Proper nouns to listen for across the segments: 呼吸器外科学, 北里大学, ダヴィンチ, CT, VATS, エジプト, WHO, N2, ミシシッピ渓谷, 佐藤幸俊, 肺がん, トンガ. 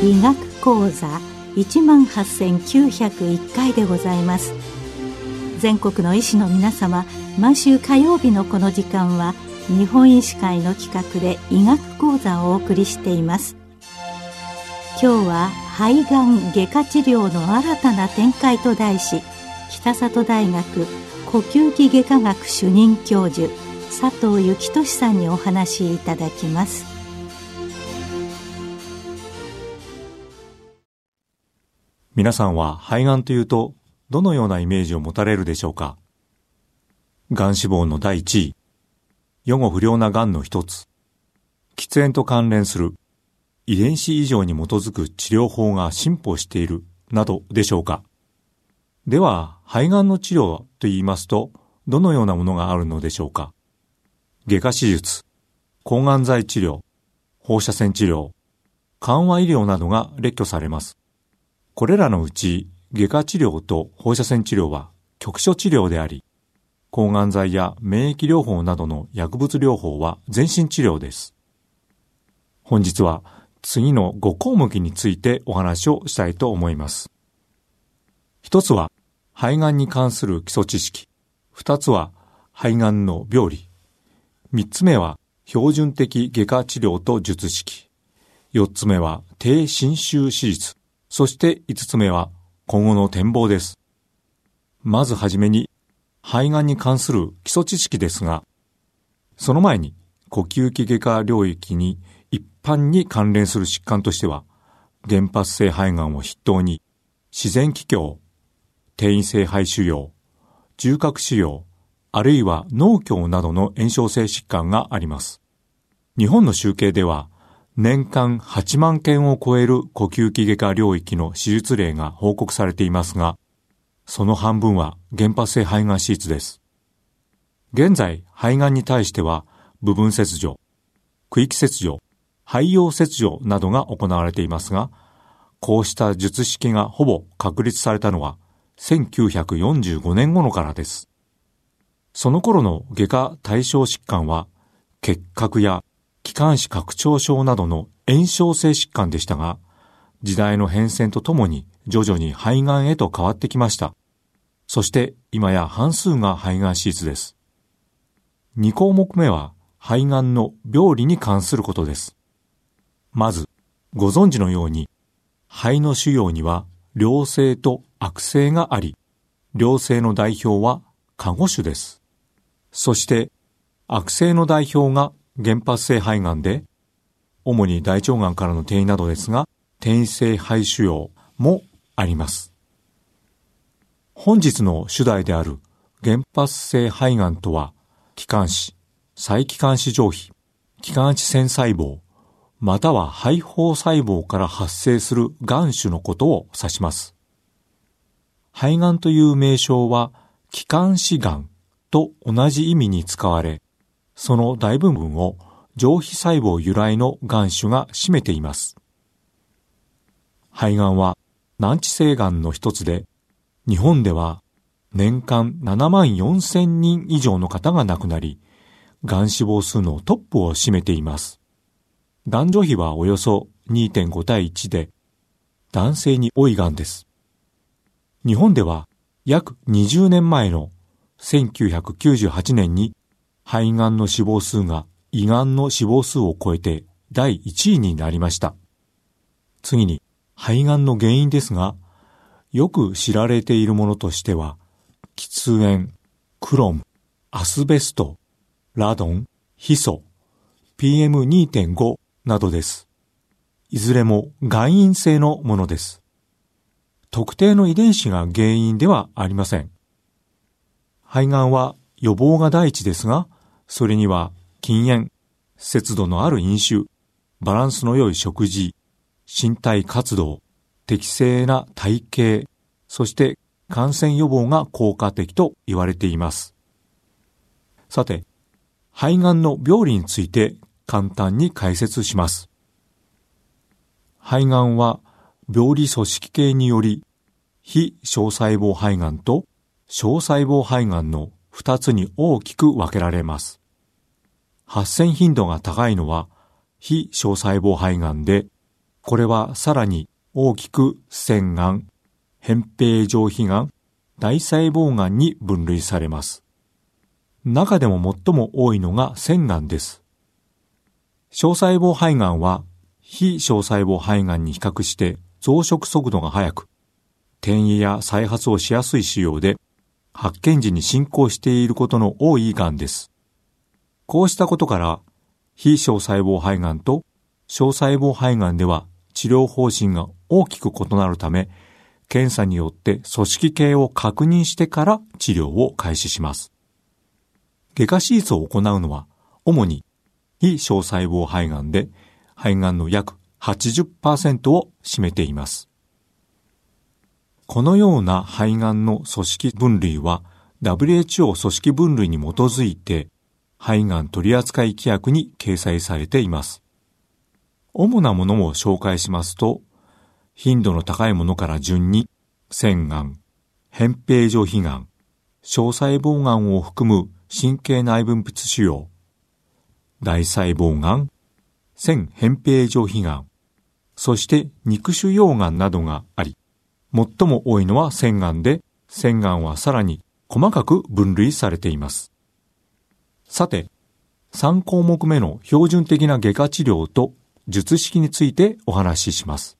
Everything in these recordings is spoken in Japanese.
医学講座 18,901 回でございます。全国の医師の皆様、毎週火曜日のこの時間は日本医師会の企画で医学講座をお送りしています。今日は肺がん外科治療の新たな展開と題し、北里大学呼吸器外科学主任教授佐藤幸俊さんにお話しいただきます。皆さんは肺がんというとどのようなイメージを持たれるでしょうか。がん死亡の第1位、予後不良ながんの一つ、喫煙と関連する遺伝子異常に基づく治療法が進歩しているなどでしょうか。では肺がんの治療と言いますとどのようなものがあるのでしょうか。外科手術、抗がん剤治療、放射線治療、緩和医療などが列挙されます。これらのうち外科治療と放射線治療は局所治療であり、抗がん剤や免疫療法などの薬物療法は全身治療です。本日は次の5項目についてお話をしたいと思います。一つは肺がんに関する基礎知識。二つは肺がんの病理。三つ目は標準的外科治療と術式。四つ目は低侵襲手術。そして五つ目は今後の展望です。まずはじめに肺がんに関する基礎知識ですが、その前に呼吸器外科領域に一般に関連する疾患としては、原発性肺がんを筆頭に自然気胸、転移性肺腫瘍、重核腫瘍、あるいは脳胸などの炎症性疾患があります。日本の集計では、年間8万件を超える呼吸器外科領域の手術例が報告されていますが、その半分は原発性肺がん手術です。現在、肺がんに対しては、部分切除、区域切除、肺葉切除などが行われていますが、こうした術式がほぼ確立されたのは、1945年頃からです。その頃の外科対象疾患は、結核や気管支拡張症などの炎症性疾患でしたが、時代の変遷とともに徐々に肺がんへと変わってきました。そして今や半数が肺がん手術です。2項目目は肺がんの病理に関することです。まず、ご存知のように、肺の腫瘍には良性と悪性があり、良性の代表は過護腫です。そして悪性の代表が原発性肺がんで、主に大腸がんからの転移などですが、転移性肺腫瘍もあります。本日の主題である原発性肺がんとは、気管支、細気管支上皮、気管支腺細胞、または肺胞細胞から発生するがん種のことを指します。肺がんという名称は気管支がんと同じ意味に使われ、その大部分を上皮細胞由来のがん種が占めています。肺がんは難治性がんの一つで、日本では年間74,000人以上の方が亡くなり、がん死亡数のトップを占めています。男女比はおよそ 2.5 対1で、男性に多いがんです。日本では約20年前の1998年に肺がんの死亡数が胃がんの死亡数を超えて第1位になりました。次に肺がんの原因ですが、よく知られているものとしては喫煙、クロム、アスベスト、ラドン、ヒ素、PM2.5 などです。いずれも外因性のものです。特定の遺伝子が原因ではありません。肺がんは予防が第一ですが、それには禁煙、節度のある飲酒、バランスの良い食事、身体活動、適正な体型、そして感染予防が効果的と言われています。さて、肺がんの病理について簡単に解説します。肺がんは病理組織系により、非小細胞肺がんと小細胞肺がんの2つに大きく分けられます。発生頻度が高いのは非小細胞肺がんで、これはさらに大きく腺がん、扁平上皮がん、大細胞がんに分類されます。中でも最も多いのが腺がんです。小細胞肺がんは非小細胞肺がんに比較して増殖速度が速く、転移や再発をしやすい腫瘍で、発見時に進行していることの多いがんです。こうしたことから、非小細胞肺がんと小細胞肺がんでは治療方針が大きく異なるため、検査によって組織形を確認してから治療を開始します。外科手術を行うのは、主に非小細胞肺がんで、肺がんの約 80% を占めています。このような肺がんの組織分類は WHO 組織分類に基づいて肺がん取扱規約に掲載されています。主なものを紹介しますと、頻度の高いものから順に腺がん、扁平上皮がん、小細胞がんを含む神経内分泌腫瘍、大細胞がん、腺扁平上皮がん、そして肉腫瘍がんなどがあり、最も多いのは腺がんで、腺がんはさらに細かく分類されています。さて、3項目目の標準的な外科治療と術式についてお話しします。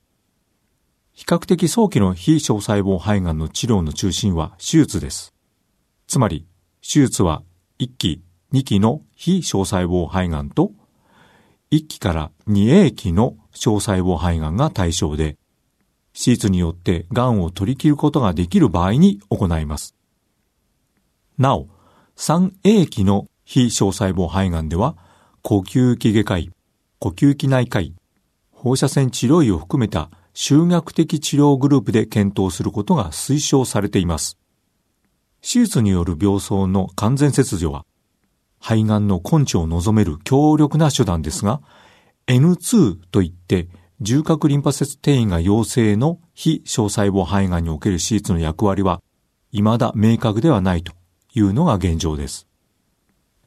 比較的早期の非小細胞肺がんの治療の中心は手術です。つまり、手術は1期、2期の非小細胞肺がんと、1期から2A期の小細胞肺がんが対象で、手術によってがんを取り切ることができる場合に行います。なお、3A 期の非小細胞肺がんでは、呼吸器外科医、呼吸器内科医、放射線治療医を含めた集学的治療グループで検討することが推奨されています。手術による病巣の完全切除は、肺がんの根治を望める強力な手段ですが、N2 といって、縦隔リンパ節転移が陽性の非小細胞肺がんにおける手術の役割は未だ明確ではないというのが現状です。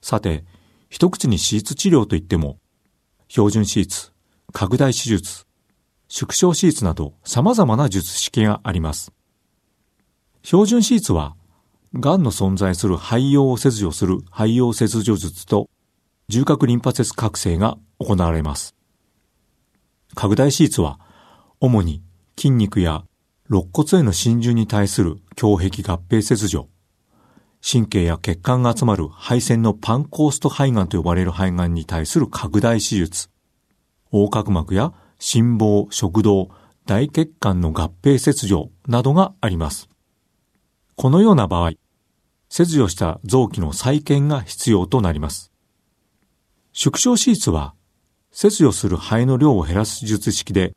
さて、一口に手術治療といっても、標準手術、拡大手術、縮小手術など様々な術式があります。標準手術は、がんの存在する肺葉を切除する肺葉切除術と縦隔リンパ節覚醒が行われます。拡大手術は、主に筋肉や肋骨への浸潤に対する胸壁合併切除、神経や血管が集まる肺腺のパンコースト肺がんと呼ばれる肺がんに対する拡大手術、横隔膜や心房、食道、大血管の合併切除などがあります。このような場合、切除した臓器の再建が必要となります。縮小手術は、切除する肺の量を減らす術式で、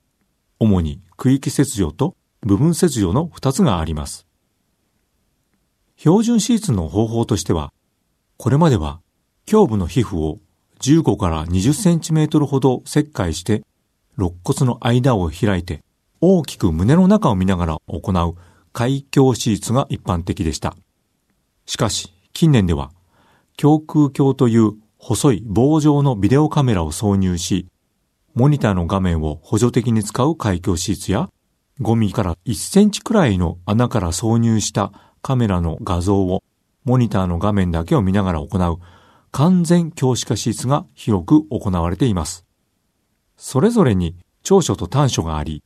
主に区域切除と部分切除の2つがあります。標準手術の方法としては、これまでは胸部の皮膚を15から20センチメートルほど切開して、肋骨の間を開いて大きく胸の中を見ながら行う開胸手術が一般的でした。しかし近年では、胸腔鏡という細い棒状のビデオカメラを挿入し、モニターの画面を補助的に使う開胸手術や、5ミリから1センチくらいの穴から挿入したカメラの画像をモニターの画面だけを見ながら行う完全鏡視下手術が広く行われています。それぞれに長所と短所があり、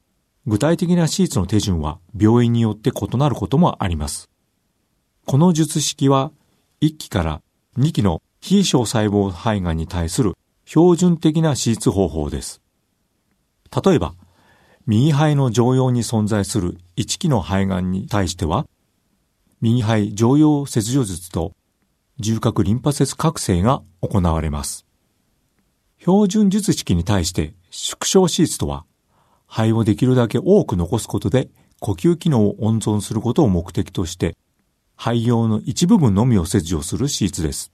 具体的な手術の手順は病院によって異なることもあります。この術式は1期から2期の非小細胞肺がんに対する標準的な手術方法です。例えば、右肺の上葉に存在する1期の肺がんに対しては、右肺上葉切除術と縦隔リンパ節覚醒が行われます。標準術式に対して縮小手術とは、肺をできるだけ多く残すことで呼吸機能を温存することを目的として、肺葉の一部分のみを切除する手術です。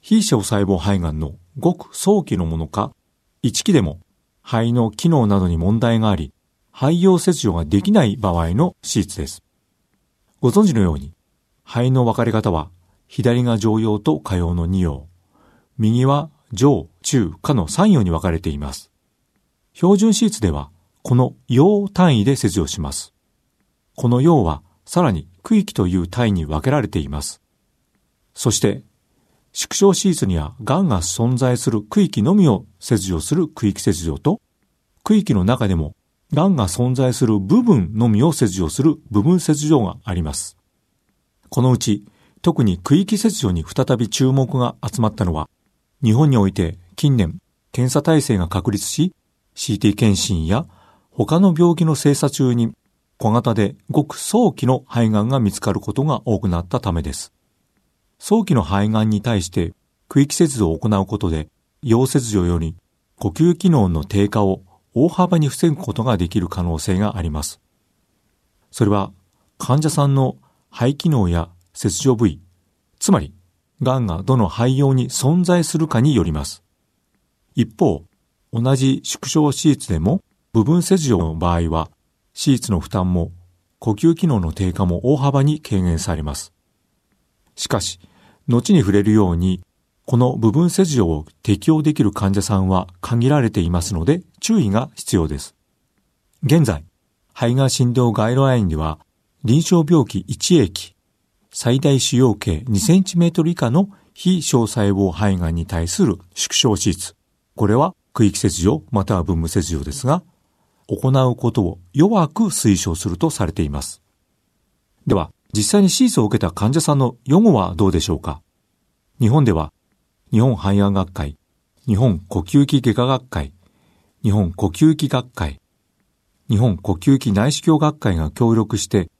非小細胞肺がんのごく早期のものか、1期でも肺の機能などに問題があり、肺葉切除ができない場合の手術です。ご存知のように、肺の分かれ方は、左が上葉と下葉の2葉、右は上、中、下の3葉に分かれています。標準手術ではこの葉単位で切除します。この葉はさらに区域という単位に分けられています。そして縮小手術にはがんが存在する区域のみを切除する区域切除と、区域の中でもがんが存在する部分のみを切除する部分切除があります。このうち特に区域切除に再び注目が集まったのは、日本において近年検査体制が確立し、CT 検診や他の病気の精査中に小型でごく早期の肺がんが見つかることが多くなったためです。早期の肺がんに対して区域切除を行うことで、葉切除より呼吸機能の低下を大幅に防ぐことができる可能性があります。それは患者さんの肺機能や切除部位、つまりがんがどの肺葉に存在するかによります。一方、同じ縮小手術でも部分切除の場合は、手術の負担も呼吸機能の低下も大幅に軽減されます。しかし、後に触れるように、この部分切除を適用できる患者さんは限られていますので、注意が必要です。現在、肺がん診療ガイドラインでは、臨床病気1液、最大腫瘍径2センチメートル以下の非小細胞肺がんに対する縮小手術、これは区域切除または分母切除ですが、行うことを弱く推奨するとされています。では、実際に手術を受けた患者さんの予後はどうでしょうか。日本では、日本肺がん学会、日本呼吸器外科学会、日本呼吸器学会、日本呼吸器内視鏡学会が協力して、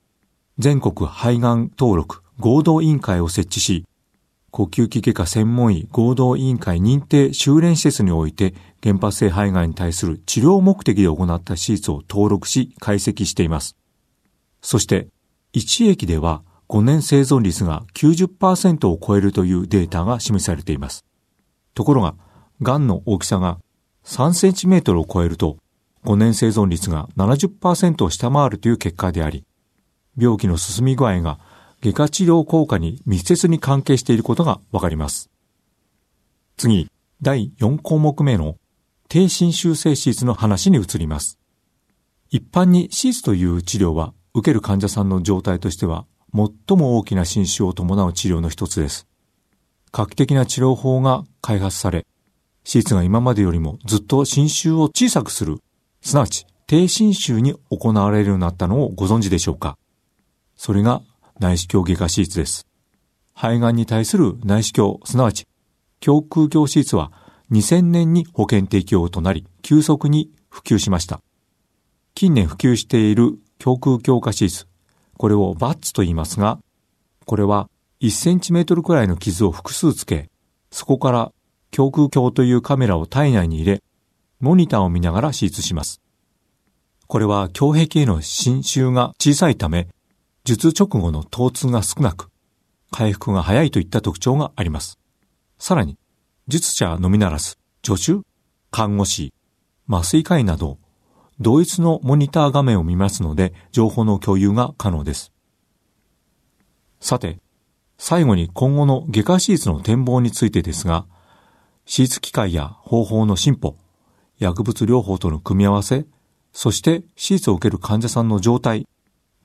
全国肺がん登録合同委員会を設置し、呼吸器外科専門医合同委員会認定修練施設において原発性肺がんに対する治療目的で行った手術を登録し解析しています。そして、1液では5年生存率が 90% を超えるというデータが示されています。ところが、がんの大きさが3センチメートルを超えると、5年生存率が 70% を下回るという結果であり、病気の進み具合が外科治療効果に密接に関係していることがわかります。次、第4項目目の低侵襲性手術の話に移ります。一般に手術という治療は、受ける患者さんの状態としては最も大きな侵襲を伴う治療の一つです。画期的な治療法が開発され、手術が今までよりもずっと侵襲を小さくする、すなわち低侵襲に行われるようになったのをご存知でしょうか。それが内視鏡外科手術です。肺がんに対する内視鏡、すなわち胸腔鏡手術は2000年に保険適用となり、急速に普及しました。近年普及している胸腔鏡下手術、これをバッツと言いますが、これは1センチメートルくらいの傷を複数つけ、そこから胸腔鏡というカメラを体内に入れ、モニターを見ながら手術します。これは胸壁への侵襲が小さいため、術直後の疼痛が少なく、回復が早いといった特徴があります。さらに、術者のみならず、助手、看護師、麻酔科医など、同一のモニター画面を見ますので、情報の共有が可能です。さて、最後に今後の外科手術の展望についてですが、手術機械や方法の進歩、薬物療法との組み合わせ、そして手術を受ける患者さんの状態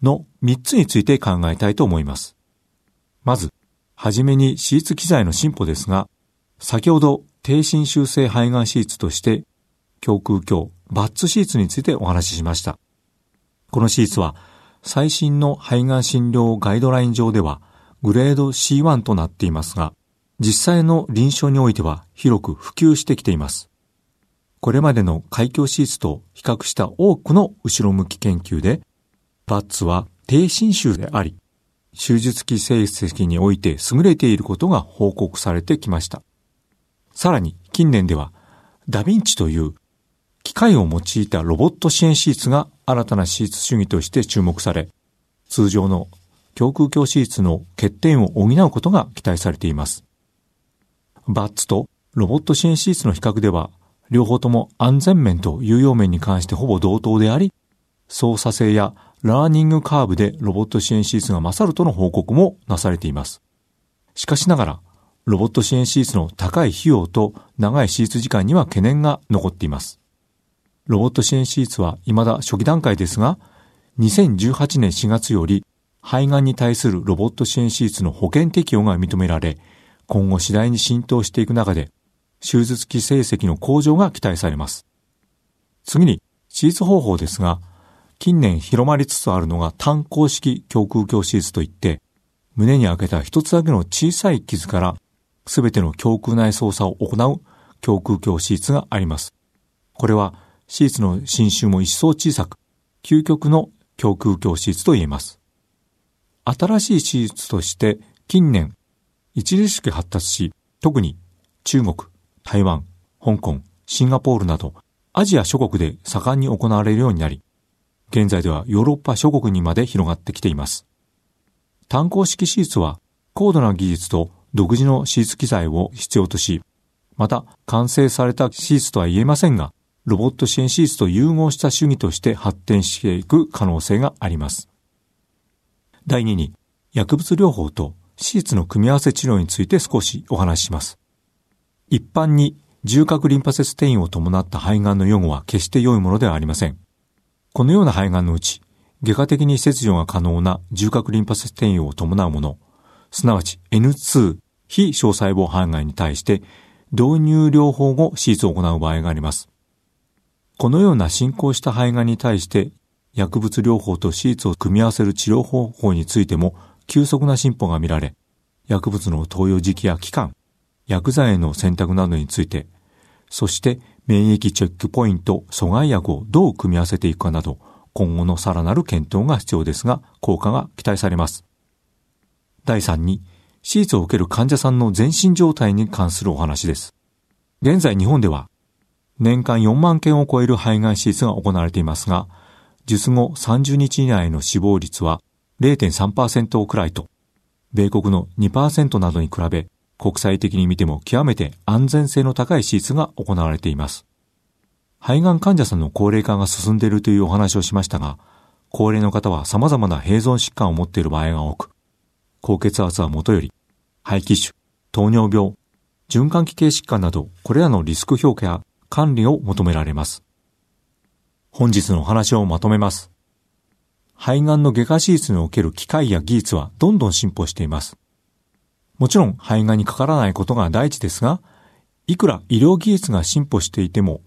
の3つについて考えたいと思います。まず、はじめに手術機材の進歩ですが、先ほど低侵襲性肺がん手術として、胸腔鏡、バッツ手術についてお話ししました。この手術は最新の肺がん診療ガイドライン上ではグレード C1 となっていますが、実際の臨床においては広く普及してきています。これまでの開胸手術と比較した多くの後ろ向き研究で、バッツは低侵襲であり、手術期成績において優れていることが報告されてきました。さらに近年ではダヴィンチという機械を用いたロボット支援手術が新たな手術主義として注目され、通常の胸腔鏡手術の欠点を補うことが期待されています。バッツとロボット支援手術の比較では、両方とも安全面と有用面に関してほぼ同等であり、操作性やラーニングカーブでロボット支援手術が勝るとの報告もなされています。しかしながら、ロボット支援手術の高い費用と長い手術時間には懸念が残っています。ロボット支援手術は未だ初期段階ですが、2018年4月より肺がんに対するロボット支援手術の保険適用が認められ、今後次第に浸透していく中で、手術期成績の向上が期待されます。次に、手術方法ですが、近年広まりつつあるのが単孔式胸腔鏡手術といって、胸に開けた一つだけの小さい傷から、すべての胸腔内操作を行う胸腔鏡手術があります。これは、手術の侵襲も一層小さく、究極の胸腔鏡手術と言えます。新しい手術として近年、著しく発達し、特に中国、台湾、香港、シンガポールなどアジア諸国で盛んに行われるようになり、現在ではヨーロッパ諸国にまで広がってきています。単孔式手術は高度な技術と独自の手術機材を必要とし、また完成された手術とは言えませんが、ロボット支援手術と融合した主義として発展していく可能性があります。第2に、薬物療法と手術の組み合わせ治療について少しお話しします。一般に縦隔リンパ節転移を伴った肺がんの予後は決して良いものではありません。このような肺がんのうち、外科的に切除が可能な縦隔リンパ節転移を伴うもの、すなわち N2 非小細胞肺がんに対して導入療法後手術を行う場合があります。このような進行した肺がんに対して薬物療法と手術を組み合わせる治療方法についても急速な進歩が見られ、薬物の投与時期や期間、薬剤への選択などについて、そして免疫チェックポイント阻害薬をどう組み合わせていくかなど、今後のさらなる検討が必要ですが、効果が期待されます。第3に、手術を受ける患者さんの全身状態に関するお話です。現在日本では、年間4万件を超える肺がん手術が行われていますが、術後30日以内の死亡率は 0.3% くらいと、米国の 2% などに比べ、国際的に見ても極めて安全性の高い手術が行われています。肺がん患者さんの高齢化が進んでいるというお話をしましたが、高齢の方は様々な併存疾患を持っている場合が多く、高血圧はもとより、肺気腫、糖尿病、循環器系疾患など、これらのリスク評価や管理を求められます。本日のお話をまとめます。肺がんの外科手術における機械や技術はどんどん進歩しています。もちろん肺がんにかからないことが第一ですが、いくら医療技術が進歩していても、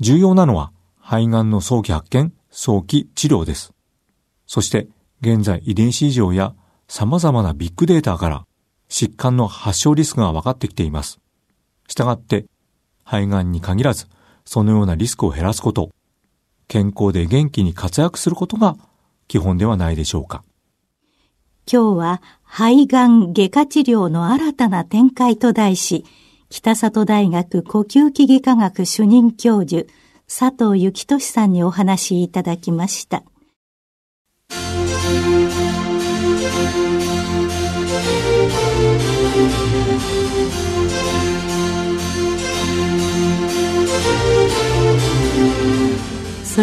重要なのは肺がんの早期発見、早期治療です。そして現在遺伝子異常や様々なビッグデータから疾患の発症リスクが分かってきています。したがって肺がんに限らずそのようなリスクを減らすこと、健康で元気に活躍することが基本ではないでしょうか。今日は肺がん外科治療の新たな展開と題し、北里大学呼吸器外科学主任教授、佐藤幸俊さんにお話しいただきました。そ